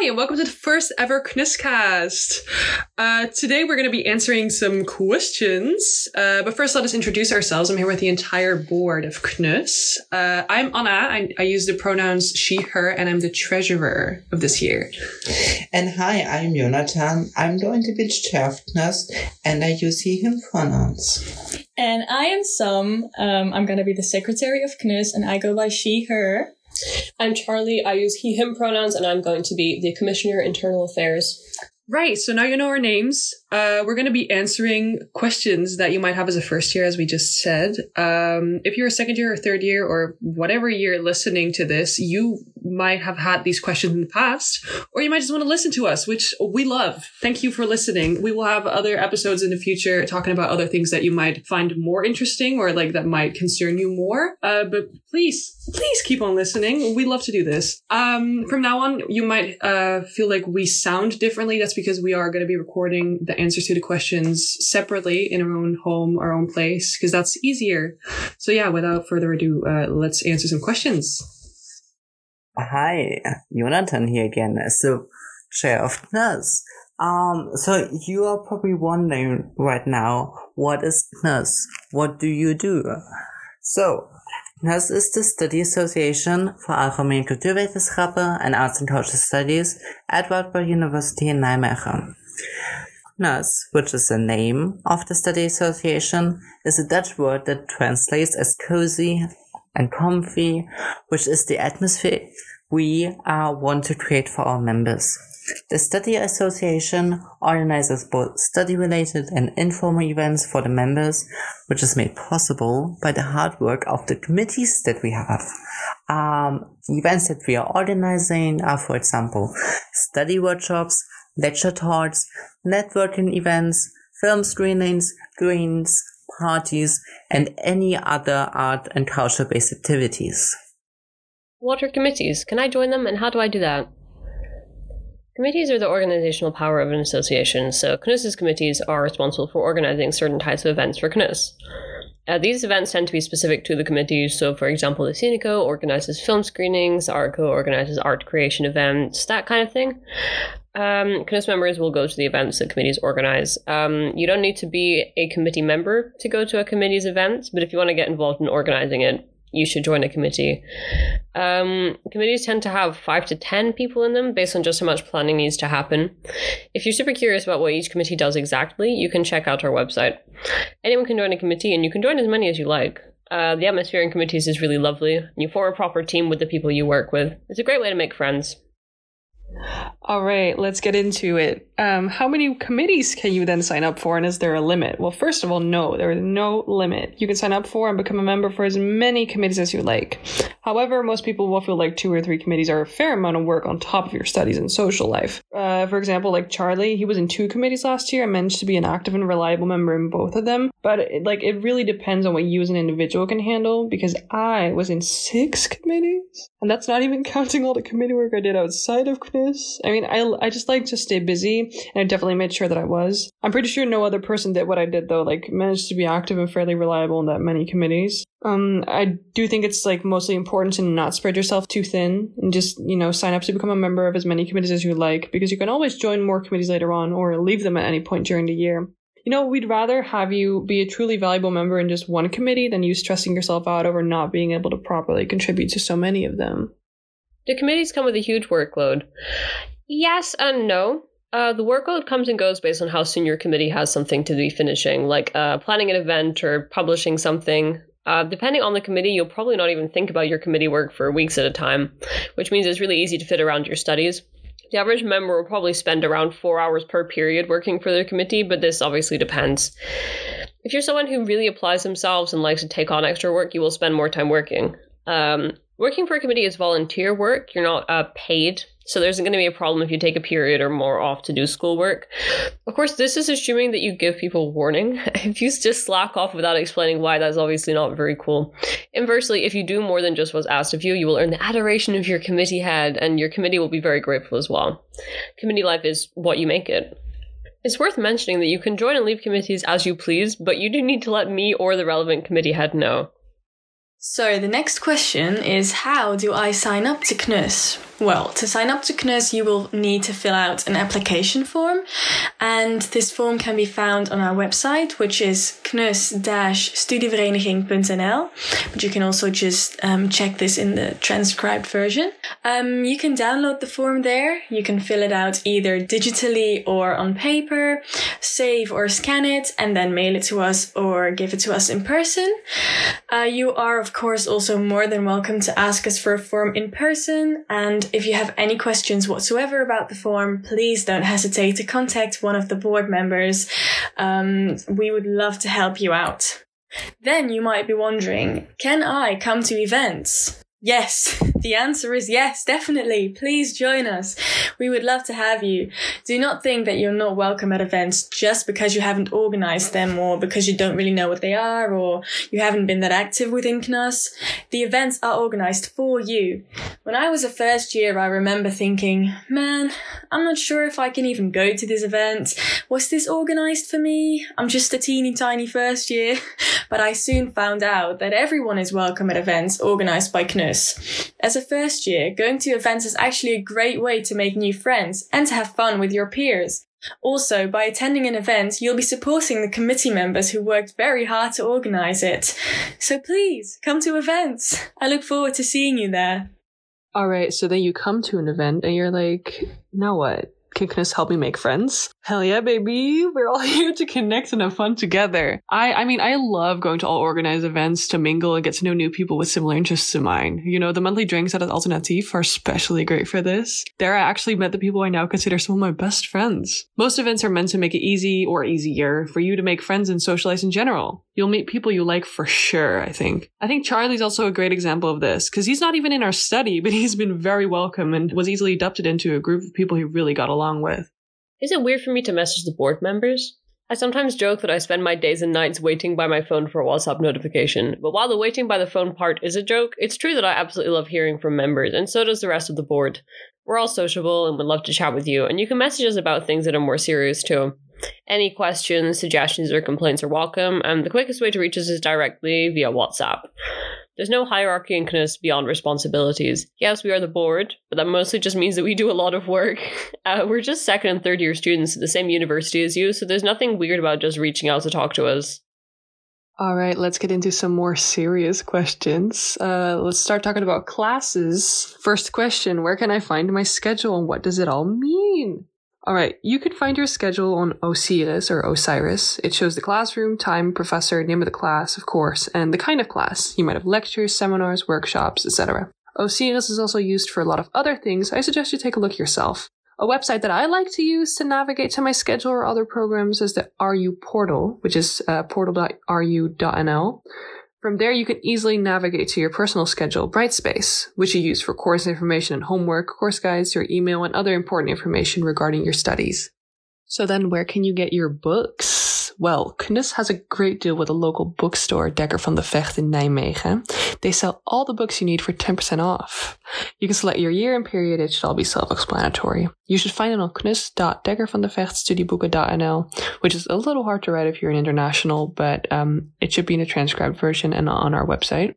Hi, and welcome to the first ever KNUSCast. Today we're going to be answering some questions, but first let us introduce ourselves. I'm here with the entire board of KNUS. I'm Anna, I use the pronouns she, her, and I'm the treasurer of this year. And hi, I'm Jonathan, I'm the individual chair of KNUS, and I use he, him pronouns. And I am Sam, I'm going to be the secretary of KNUS, and I go by she, her. I'm Charlie, I use he, him pronouns, and I'm going to be the Commissioner, Internal Affairs. Right, so now you know our names. We're going to be answering questions that you might have as a first year, as we just said. If you're a second year or third year or whatever year listening to this, you might have had these questions in the past, or you might just want to listen to us, which we love. Thank you for listening. We will have other episodes in the future talking about other things that you might find more interesting or like that might concern you more. But please keep on listening. We love to do this. From now on, you might feel like we sound differently. That's because we are going to be recording the answers to the questions separately in our own home, our own place, because that's easier. So yeah, without further ado, let's answer some questions. Hi, Jonathan here again, so chair of KNUS. So you are probably wondering right now, what is KNUS? What do you do? So KNUS is the study association for Algemene Cultuurwetenschappen and Arts and Culture Studies at Radboud University in Nijmegen. KNUS, which is the name of the study association, is a Dutch word that translates as cozy and comfy, which is the atmosphere we want to create for our members. The study association organizes both study-related and informal events for the members, which is made possible by the hard work of the committees that we have. Events that we are organizing are, for example, study workshops, lecture talks, networking events, film screenings, greens, parties, and any other art and culture-based activities. What are committees? Can I join them, and how do I do that? Committees are the organizational power of an association, so KNUS's committees are responsible for organizing certain types of events for KNUS. These events tend to be specific to the committee, so for example, the CINICO organizes film screenings, ARCO organizes art creation events, that kind of thing. KNUS members will go to the events that committees organize. You don't need to be a committee member to go to a committee's event, but if you want to get involved in organizing it, you should join a committee. Committees tend to have 5 to 10 people in them based on just how much planning needs to happen. If you're super curious about what each committee does exactly, you can check out our website. Anyone can join a committee, and you can join as many as you like. The atmosphere in committees is really lovely. You form a proper team with the people you work with. It's a great way to make friends. All right, let's get into it. How many committees can you then sign up for, and is there a limit? Well, first of all, no, there is no limit. You can sign up for and become a member for as many committees as you like. However, most people will feel like 2 or 3 committees are a fair amount of work on top of your studies and social life. For example, like Charlie, he was in 2 committees last year and managed to be an active and reliable member in both of them. But it really depends on what you as an individual can handle, because I was in 6 committees, and that's not even counting all the committee work I did outside of KNUS. I mean, I just like to stay busy, and I definitely made sure that I was. I'm pretty sure no other person did what I did, though, like managed to be active and fairly reliable in that many committees. I do think it's like mostly important to not spread yourself too thin and just, sign up to become a member of as many committees as you like, because you can always join more committees later on or leave them at any point during the year. We'd rather have you be a truly valuable member in just one committee than you stressing yourself out over not being able to properly contribute to so many of them. Do committees come with a huge workload? Yes and no. The workload comes and goes based on how soon your committee has something to be finishing, like planning an event or publishing something. Depending on the committee, you'll probably not even think about your committee work for weeks at a time, which means it's really easy to fit around your studies. The average member will probably spend around 4 hours per period working for their committee, but this obviously depends. If you're someone who really applies themselves and likes to take on extra work, you will spend more time working. Working for a committee is volunteer work. You're not paid. So there isn't going to be a problem if you take a period or more off to do schoolwork. Of course, this is assuming that you give people warning. If you just slack off without explaining why, that's obviously not very cool. Inversely, if you do more than just what's asked of you, you will earn the adoration of your committee head, and your committee will be very grateful as well. Committee life is what you make it. It's worth mentioning that you can join and leave committees as you please, but you do need to let me or the relevant committee head know. So the next question is, how do I sign up to KNUS? Well, to sign up to KNUS, you will need to fill out an application form. And this form can be found on our website, which is knus-studievereniging.nl. But you can also just check this in the transcribed version. You can download the form there. You can fill it out either digitally or on paper, save or scan it, and then mail it to us or give it to us in person. You are, of course, also more than welcome to ask us for a form in person. And if you have any questions whatsoever about the form, please don't hesitate to contact one of the board members. We would love to help you out. Then you might be wondering, can I come to events? Yes, the answer is yes, definitely. Please join us. We would love to have you. Do not think that you're not welcome at events just because you haven't organized them or because you don't really know what they are or you haven't been that active within KNUS. The events are organized for you. When I was a first year, I remember thinking, man, I'm not sure if I can even go to this event. Was this organized for me? I'm just a teeny tiny first year. But I soon found out that everyone is welcome at events organized by KNUS. As a first year, going to events is actually a great way to make new friends and to have fun with your peers. Also, by attending an event, you'll be supporting the committee members who worked very hard to organise it. So please, come to events. I look forward to seeing you there. Alright, so then you come to an event and you're like, now what? Can KNUS help me make friends? Hell yeah, baby. We're all here to connect and have fun together. I mean, I love going to all organized events to mingle and get to know new people with similar interests in mine. You know, the monthly drinks at Alternatief are especially great for this. There I actually met the people I now consider some of my best friends. Most events are meant to make it easy or easier for you to make friends and socialize in general. You'll meet people you like for sure, I think. I think Charlie's also a great example of this, because he's not even in our study, but he's been very welcome and was easily adopted into a group of people he really got along with. Is it weird for me to message the board members? I sometimes joke that I spend my days and nights waiting by my phone for a WhatsApp notification, but while the waiting by the phone part is a joke, it's true that I absolutely love hearing from members, and so does the rest of the board. We're all sociable and would love to chat with you, and you can message us about things that are more serious too. Any questions, suggestions, or complaints are welcome, and the quickest way to reach us is directly via WhatsApp. There's no hierarchy in KNUS beyond responsibilities. Yes, we are the board, but that mostly just means that we do a lot of work. We're just second and third year students at the same university as you, so there's nothing weird about just reaching out to talk to us. All right, let's get into some more serious questions. Let's start talking about classes. First question, where can I find my schedule and what does it all mean? All right, you can find your schedule on Osiris. It shows the classroom, time, professor, name of the class, of course, and the kind of class. You might have lectures, seminars, workshops, etc. Osiris is also used for a lot of other things. I suggest you take a look yourself. A website that I like to use to navigate to my schedule or other programs is the RU Portal, which is portal.ru.nl. From there, you can easily navigate to your personal schedule, Brightspace, which you use for course information and homework, course guides, your email, and other important information regarding your studies. So then where can you get your books? Well, KNUS has a great deal with a local bookstore, Dekker van de Vecht in Nijmegen. They sell all the books you need for 10% off. You can select your year and period, it should all be self-explanatory. You should find it on knus.dekkervandevechtstudieboeken.nl, which is a little hard to write if you're an international, but it should be in a transcribed version and on our website.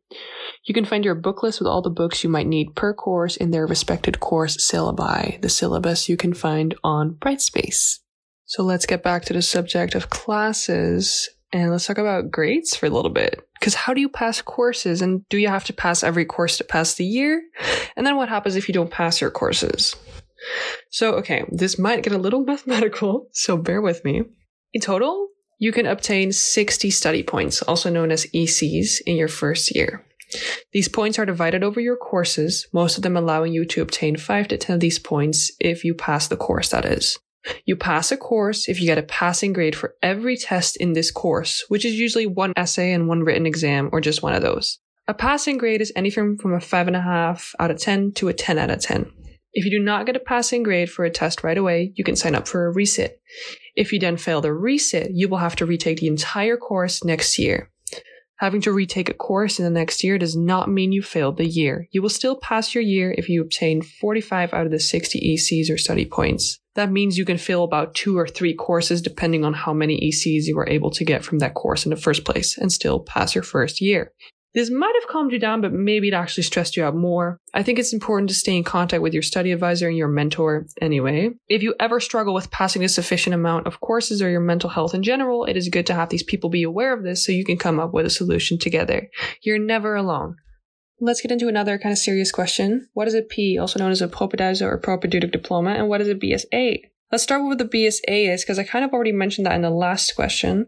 You can find your book list with all the books you might need per course in their respected course syllabi. The syllabus you can find on Brightspace. So let's get back to the subject of classes and let's talk about grades for a little bit. Because how do you pass courses and do you have to pass every course to pass the year? And then what happens if you don't pass your courses? So, okay, this might get a little mathematical, so bear with me. In total, you can obtain 60 study points, also known as ECs, in your first year. These points are divided over your courses, most of them allowing you to obtain 5 to 10 of these points if you pass the course, that is. You pass a course if you get a passing grade for every test in this course, which is usually one essay and one written exam or just one of those. A passing grade is anything from a 5.5 out of 10 to a 10 out of 10. If you do not get a passing grade for a test right away, you can sign up for a resit. If you then fail the resit, you will have to retake the entire course next year. Having to retake a course in the next year does not mean you failed the year. You will still pass your year if you obtain 45 out of the 60 ECs or study points. That means you can fill about 2 or 3 courses depending on how many ECs you were able to get from that course in the first place and still pass your first year. This might have calmed you down, but maybe it actually stressed you out more. I think it's important to stay in contact with your study advisor and your mentor anyway. If you ever struggle with passing a sufficient amount of courses or your mental health in general, it is good to have these people be aware of this so you can come up with a solution together. You're never alone. Let's get into another kind of serious question. What is a P, also known as a Propedeuse or propedeutic diploma, and what is a BSA? Let's start with what the BSA is, because I kind of already mentioned that in the last question.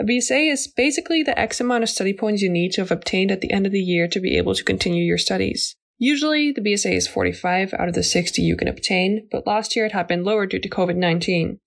A BSA is basically the X amount of study points you need to have obtained at the end of the year to be able to continue your studies. Usually, the BSA is 45 out of the 60 you can obtain, but last year it had been lowered due to COVID-19.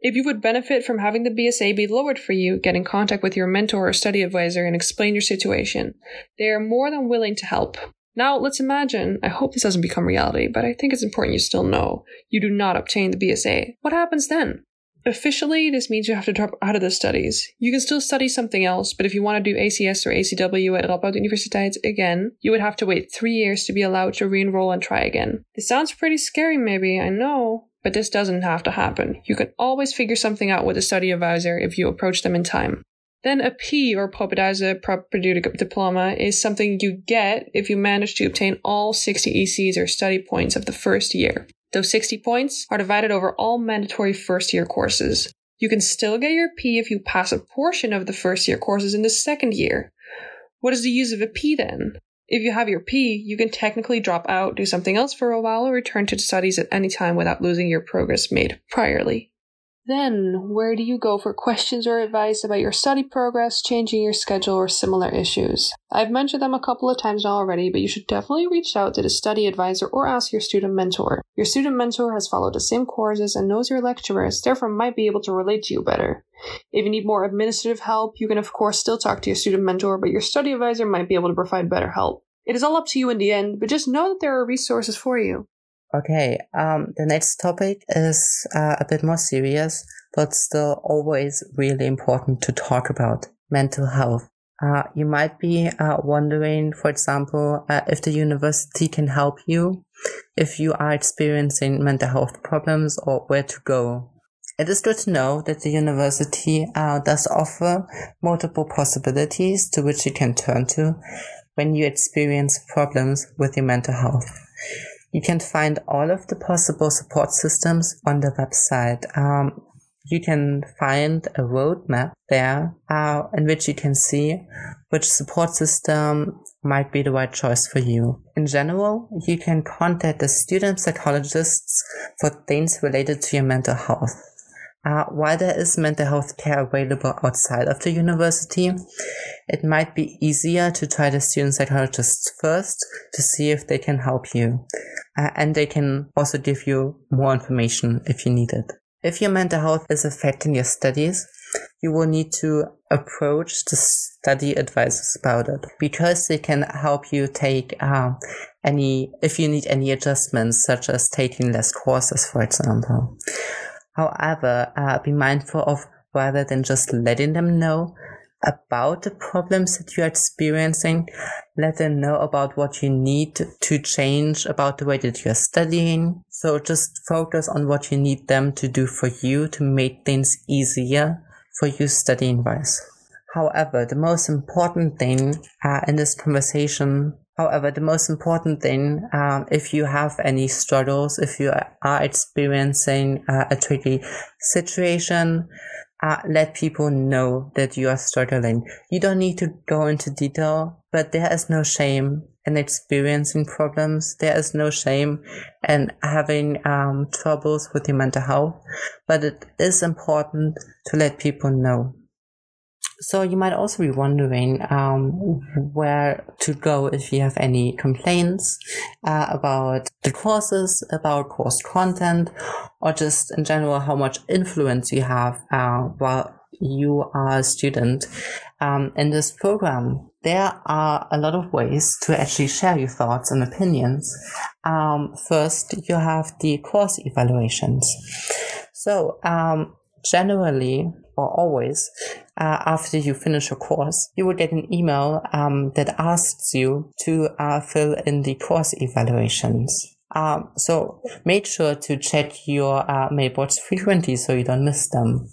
If you would benefit from having the BSA be lowered for you, get in contact with your mentor or study advisor and explain your situation. They are more than willing to help. Now, let's imagine, I hope this doesn't become reality, but I think it's important you still know, you do not obtain the BSA. What happens then? Officially, this means you have to drop out of the studies. You can still study something else, but if you want to do ACS or ACW at Radboud University again, you would have to wait 3 years to be allowed to re-enroll and try again. This sounds pretty scary maybe, I know, but this doesn't have to happen. You can always figure something out with a study advisor if you approach them in time. Then a P or Propedeuse propedeutic diploma is something you get if you manage to obtain all 60 ECs or study points of the first year. Those 60 points are divided over all mandatory first-year courses. You can still get your P if you pass a portion of the first-year courses in the second year. What is the use of a P then? If you have your P, you can technically drop out, do something else for a while, or return to studies at any time without losing your progress made priorly. Then, where do you go for questions or advice about your study progress, changing your schedule, or similar issues? I've mentioned them a couple of times already, but you should definitely reach out to the study advisor or ask your student mentor. Your student mentor has followed the same courses and knows your lecturers, therefore might be able to relate to you better. If you need more administrative help, you can of course still talk to your student mentor, but your study advisor might be able to provide better help. It is all up to you in the end, but just know that there are resources for you. Okay, the next topic is a bit more serious, but still always really important to talk about, mental health. You might be wondering, for example, if the university can help you, if you are experiencing mental health problems or where to go. It is good to know that the university does offer multiple possibilities to which you can turn to when you experience problems with your mental health. You can find all of the possible support systems on the website. You can find a roadmap there in which you can see which support system might be the right choice for you. In general, you can contact the student psychologists for things related to your mental health. While there is mental health care available outside of the university, it might be easier to try the student psychologists first to see if they can help you. And they can also give you more information if you need it. If your mental health is affecting your studies, you will need to approach the study advisors about it, because they can help you take if you need any adjustments, such as taking less courses, for example. However, be mindful of, rather than just letting them know about the problems that you're experiencing, let them know about what you need to change about the way that you're studying. So just focus on what you need them to do for you to make things easier for you studying-wise. However, the most important thing, if you have any struggles, if you are experiencing a tricky situation, let people know that you are struggling. You don't need to go into detail, but there is no shame in experiencing problems. There is no shame in having troubles with your mental health, but it is important to let people know. So you might also be wondering where to go if you have any complaints about the courses, about course content, or just in general how much influence you have while you are a student in this program. There are a lot of ways to actually share your thoughts and opinions. First, you have the course evaluations. So generally, or always, after you finish your course, you will get an email that asks you to fill in the course evaluations. So make sure to check your mailbots frequently so you don't miss them.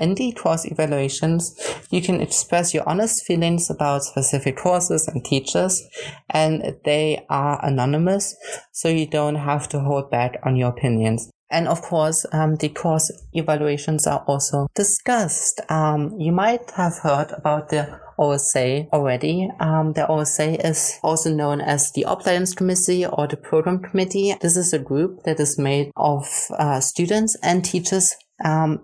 In the course evaluations, you can express your honest feelings about specific courses and teachers, and they are anonymous, so you don't have to hold back on your opinions. And of course, the course evaluations are also discussed. You might have heard about the OSA already. The OSA is also known as the Opleidingscommissie or the Program Committee. This is a group that is made of students and teachers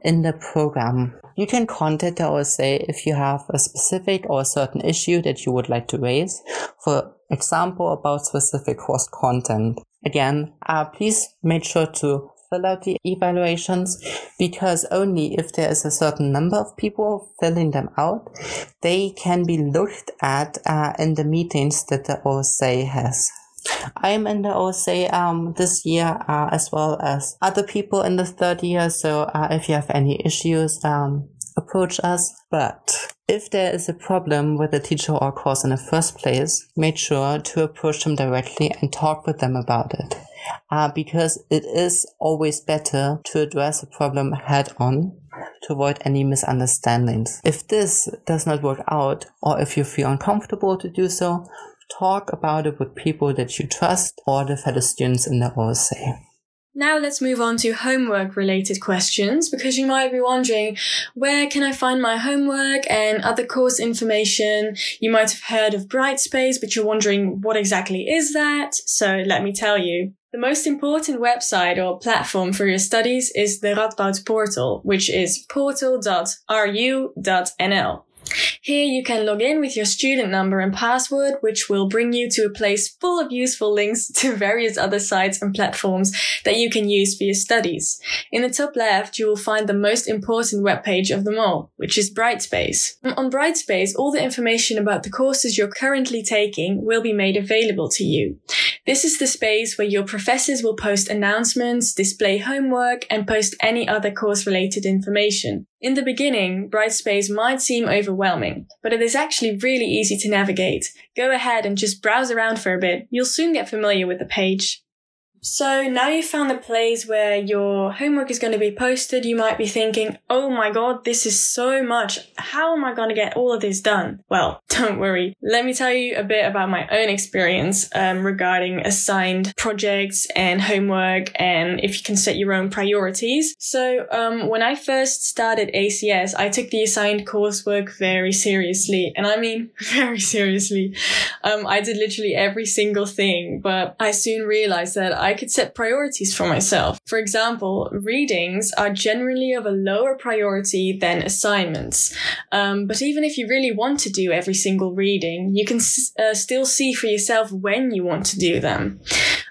in the program. You can contact the OSA if you have a specific or a certain issue that you would like to raise, for example, about specific course content. Again, please make sure to fill out the evaluations, because only if there is a certain number of people filling them out, they can be looked at in the meetings that the OSA has. I'm in the OSA this year, as well as other people in the third year, so if you have any issues, approach us. But if there is a problem with a teacher or course in the first place, make sure to approach them directly and talk with them about it. Because it is always better to address a problem head-on to avoid any misunderstandings. If this does not work out, or if you feel uncomfortable to do so, talk about it with people that you trust or the fellow students in the OSA. Now let's move on to homework-related questions, because you might be wondering, where can I find my homework and other course information? You might have heard of Brightspace, but you're wondering, what exactly is that? So let me tell you. The most important website or platform for your studies is the Radboud Portal, which is portal.ru.nl. Here you can log in with your student number and password, which will bring you to a place full of useful links to various other sites and platforms that you can use for your studies. In the top left, you will find the most important webpage of them all, which is Brightspace. On Brightspace, all the information about the courses you're currently taking will be made available to you. This is the space where your professors will post announcements, display homework, and post any other course-related information. In the beginning, Brightspace might seem overwhelming, but it is actually really easy to navigate. Go ahead and just browse around for a bit. You'll soon get familiar with the page. So now you've found the place where your homework is going to be posted. You might be thinking, oh my god, this is so much. How am I going to get all of this done? Well, don't worry. Let me tell you a bit about my own experience regarding assigned projects and homework, and if you can set your own priorities. So when I first started ACS, I took the assigned coursework very seriously. And I mean, very seriously. I did literally every single thing, but I soon realized that I could set priorities for myself. For example, readings are generally of a lower priority than assignments. But even if you really want to do every single reading, you can still see for yourself when you want to do them.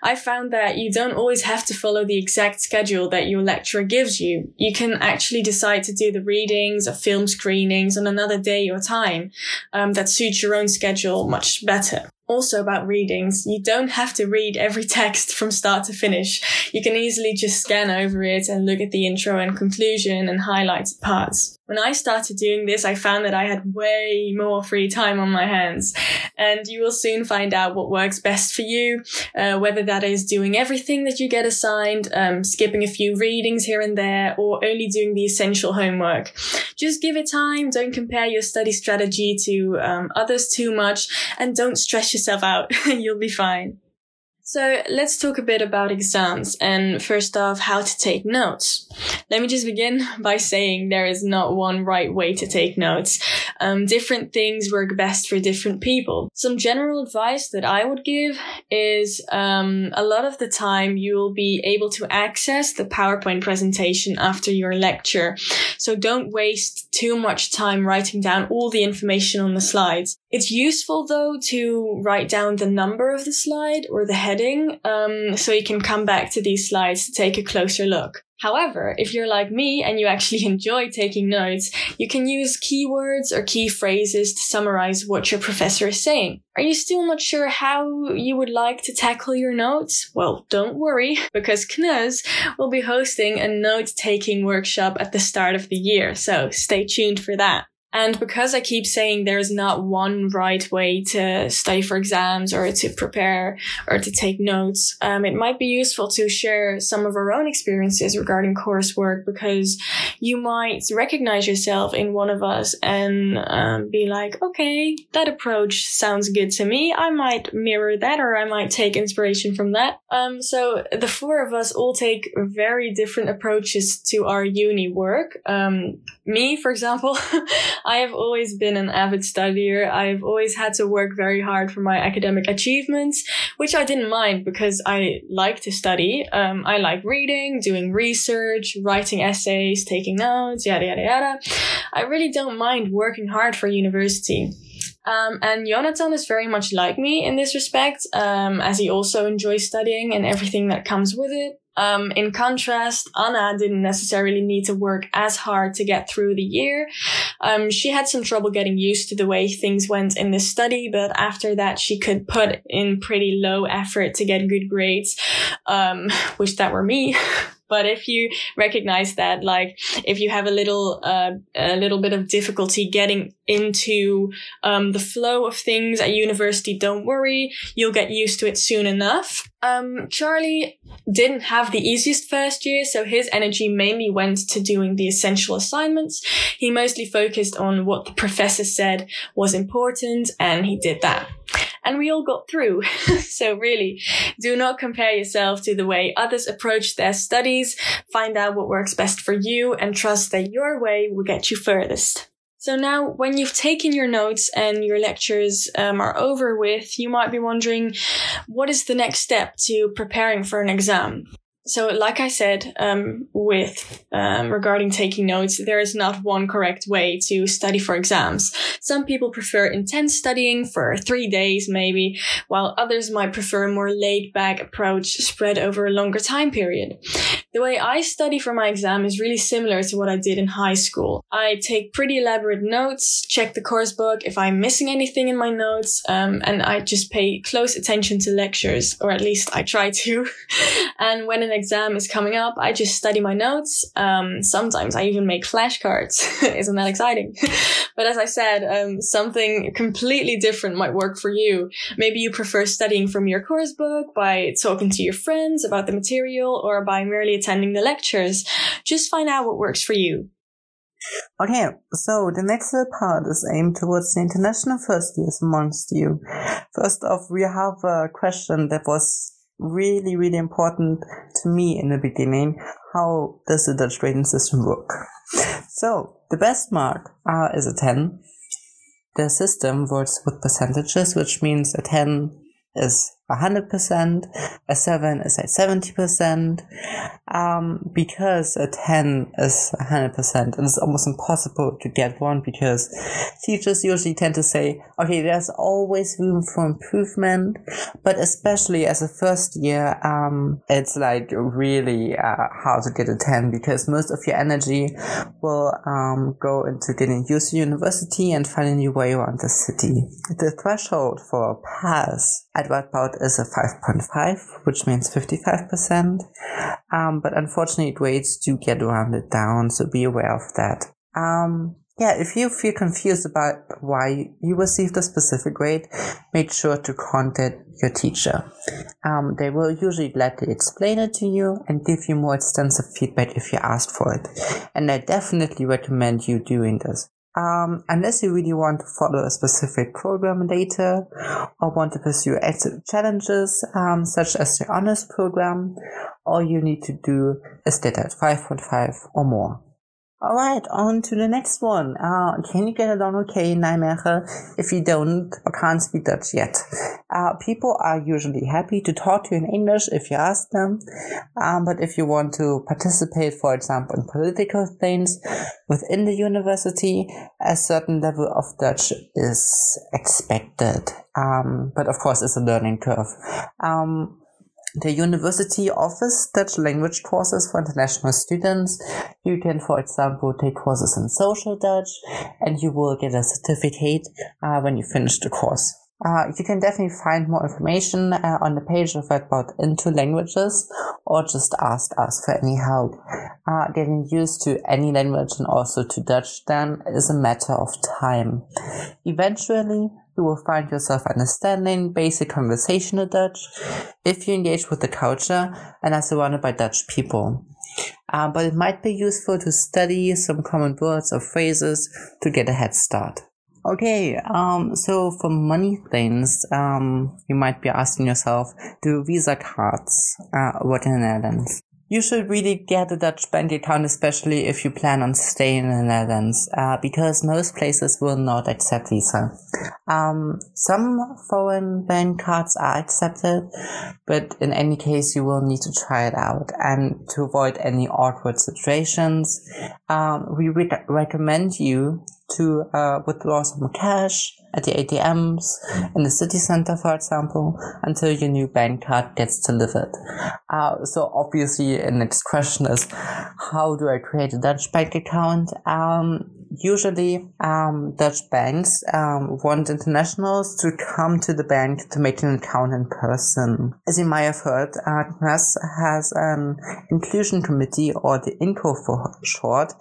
I found that you don't always have to follow the exact schedule that your lecturer gives you. You can actually decide to do the readings or film screenings on another day or time that suits your own schedule much better. Also about readings, you don't have to read every text from start to finish. You can easily just scan over it and look at the intro and conclusion and highlighted parts. When I started doing this, I found that I had way more free time on my hands. And you will soon find out what works best for you, whether that is doing everything that you get assigned, skipping a few readings here and there, or only doing the essential homework. Just give it time, don't compare your study strategy to others too much, and don't stress yourself out. You'll be fine. So let's talk a bit about exams, and first off, how to take notes. Let me just begin by saying there is not one right way to take notes. Different things work best for different people. Some general advice that I would give is a lot of the time you will be able to access the PowerPoint presentation after your lecture. So don't waste too much time writing down all the information on the slides. It's useful though to write down the number of the slide or the heading, so you can come back to these slides to take a closer look. However, if you're like me and you actually enjoy taking notes, you can use keywords or key phrases to summarize what your professor is saying. Are you still not sure how you would like to tackle your notes? Well, don't worry, because KNUS will be hosting a note-taking workshop at the start of the year, so stay tuned for that. And because I keep saying there's not one right way to study for exams or to prepare or to take notes, it might be useful to share some of our own experiences regarding coursework, because you might recognize yourself in one of us and be like, okay, that approach sounds good to me. I might mirror that, or I might take inspiration from that. So the four of us all take very different approaches to our uni work. Me, for example, I have always been an avid studier. I've always had to work very hard for my academic achievements, which I didn't mind because I like to study. I like reading, doing research, writing essays, taking notes, yada, yada, yada. I really don't mind working hard for university. And Jonathan is very much like me in this respect, as he also enjoys studying and everything that comes with it. In contrast, Anna didn't necessarily need to work as hard to get through the year. She had some trouble getting used to the way things went in this study, but after that she could put in pretty low effort to get good grades. Wish that were me. But if you recognize that, like if you have a little bit of difficulty getting into the flow of things at university, don't worry, you'll get used to it soon enough. Charlie didn't have the easiest first year, so his energy mainly went to doing the essential assignments. He mostly focused on what the professor said was important, and he did that. And we all got through. So really, do not compare yourself to the way others approach their studies. Find out what works best for you and trust that your way will get you furthest. So now, when you've taken your notes and your lectures are over with, you might be wondering, what is the next step to preparing for an exam? So like I said, regarding taking notes, there is not one correct way to study for exams. Some people prefer intense studying for 3 days maybe, while others might prefer a more laid back approach spread over a longer time period. The way I study for my exam is really similar to what I did in high school. I take pretty elaborate notes, check the course book if I'm missing anything in my notes, and I just pay close attention to lectures, or at least I try to. And when an exam is coming up, I just study my notes. Sometimes I even make flashcards. Isn't that exciting? But as I said, something completely different might work for you. Maybe you prefer studying from your course book by talking to your friends about the material, or by merely attending the lectures. Just find out what works for you. Okay, so the next part is aimed towards the international first years amongst you. First off, we have a question that was really, really important to me in the beginning. How does the Dutch grading system work? So, the best mark is a 10. The system works with percentages, which means a 10 is 100%, a 7 is at 70%. Because a 10 is 100%, and it's almost impossible to get one, because teachers usually tend to say, okay, there's always room for improvement, but especially as a first year, it's like really hard to get a 10, because most of your energy will go into getting used to university and finding your way around the city. The threshold for pass at Radboud is a 5.5, which means 55%. But unfortunately, grades do get rounded down, so be aware of that. If you feel confused about why you received a specific grade, make sure to contact your teacher. They will usually gladly explain it to you and give you more extensive feedback if you ask for it. And I definitely recommend you doing this. Unless you really want to follow a specific program later, or want to pursue extra challenges, such as the honors program, all you need to do is get at 5.5 or more. Alright, on to the next one. Can you get along okay in Nijmegen if you don't or can't speak Dutch yet? People are usually happy to talk to you in English if you ask them. But if you want to participate, for example, in political things within the university, a certain level of Dutch is expected. But of course, it's a learning curve. The university offers Dutch language courses for international students. You can, for example, take courses in social Dutch, and you will get a certificate when you finish the course. You can definitely find more information on the page of Radboud Into Languages, or just ask us for any help. Getting used to any language and also to Dutch then is a matter of time. Eventually, you will find yourself understanding basic conversational Dutch if you engage with the culture and are surrounded by Dutch people. But it might be useful to study some common words or phrases to get a head start. Okay, so for money things, you might be asking yourself, do Visa cards work in the Netherlands? You should really get a Dutch bank account, especially if you plan on staying in the Netherlands, because most places will not accept Visa. Some foreign bank cards are accepted, but in any case, you will need to try it out. And to avoid any awkward situations, we recommend you to withdraw some cash at the ATMs in the city center, for example, until your new bank card gets delivered. So obviously, the next question is, how do I create a Dutch bank account? Usually, Dutch banks want internationals to come to the bank to make an account in person. As you might have heard, KNUS has an inclusion committee, or the INCO for short,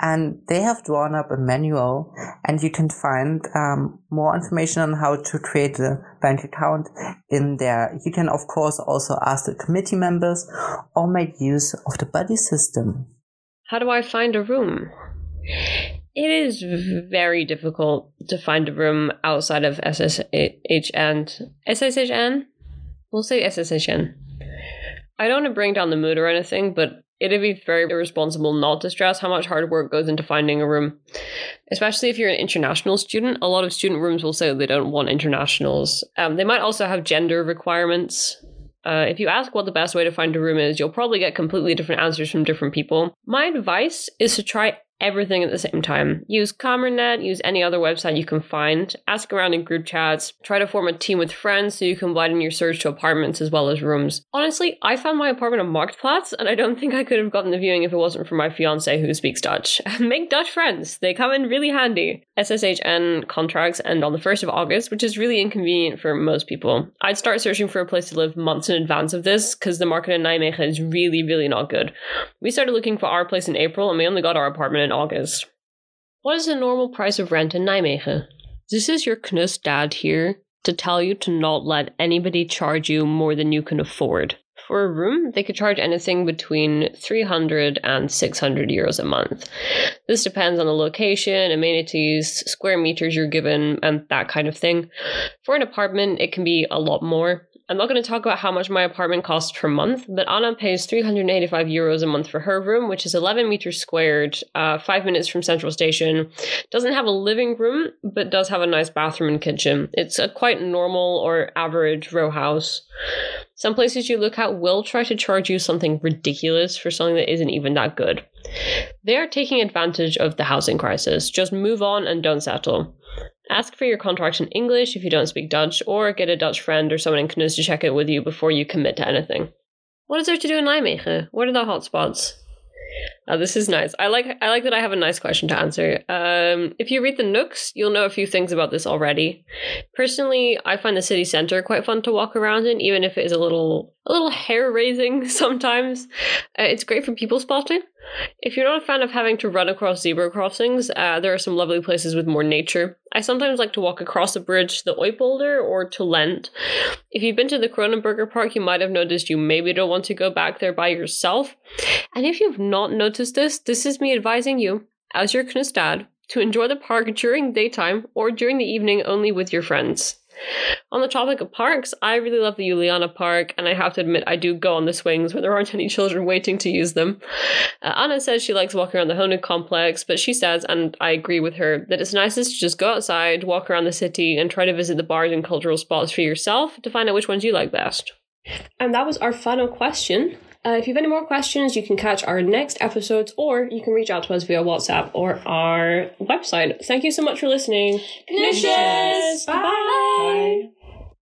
and they have drawn up a manual, and you can find more information on how to create a bank account in there. You can, of course, also ask the committee members or make use of the buddy system. How do I find a room? It is very difficult to find a room outside of SSHN. We'll say SSHN. I don't want to bring down the mood or anything, but it'd be very irresponsible not to stress how much hard work goes into finding a room. Especially if you're an international student, a lot of student rooms will say they don't want internationals. They might also have gender requirements. If you ask what the best way to find a room is, you'll probably get completely different answers from different people. My advice is to try everything at the same time. Use Kamernet, use any other website you can find, ask around in group chats, try to form a team with friends so you can widen your search to apartments as well as rooms. Honestly, I found my apartment on Marktplatz, and I don't think I could have gotten the viewing if it wasn't for my fiance who speaks Dutch. Make Dutch friends, they come in really handy. SSHN contracts end on the 1st of August, which is really inconvenient for most people. I'd start searching for a place to live months in advance of this, because the market in Nijmegen is really, really not good. We started looking for our place in April, and we only got our apartment in August. What is the normal price of rent in Nijmegen? This is your KNUS dad here to tell you to not let anybody charge you more than you can afford. For a room, they could charge anything between 300 and 600 euros a month. This depends on the location, amenities, square meters you're given, and that kind of thing. For an apartment, it can be a lot more. I'm not going to talk about how much my apartment costs per month, but Anna pays 385 euros a month for her room, which is 11 meters squared, 5 minutes from Central Station. Doesn't have a living room, but does have a nice bathroom and kitchen. It's a quite normal or average row house. Some places you look at will try to charge you something ridiculous for something that isn't even that good. They are taking advantage of the housing crisis. Just move on and don't settle. Ask for your contract in English if you don't speak Dutch, or get a Dutch friend or someone in KNUS to check it with you before you commit to anything. What is there to do in Nijmegen? What are the hotspots? Oh, this is nice. I like that I have a nice question to answer. If you read the Nooks, you'll know a few things about this already. Personally, I find the city center quite fun to walk around in, even if it is a little hair-raising sometimes. It's great for people spotting. If you're not a fan of having to run across zebra crossings, there are some lovely places with more nature. I sometimes like to walk across the bridge to the Oipolder or to Lent. If you've been to the Kronenberger Park, you might have noticed you maybe don't want to go back there by yourself. And if you've not noticed this is me advising you, as your KNUS dad, to enjoy the park during daytime or during the evening only with your friends. On the topic of parks, I really love the Juliana Park, and I have to admit I do go on the swings when there aren't any children waiting to use them. Anna says she likes walking around the Honig complex, but she says, and I agree with her, that it's nicest to just go outside, walk around the city, and try to visit the bars and cultural spots for yourself to find out which ones you like best. And that was our final question. If you have any more questions, you can catch our next episodes, or you can reach out to us via WhatsApp or our website. Thank you so much for listening. Bye!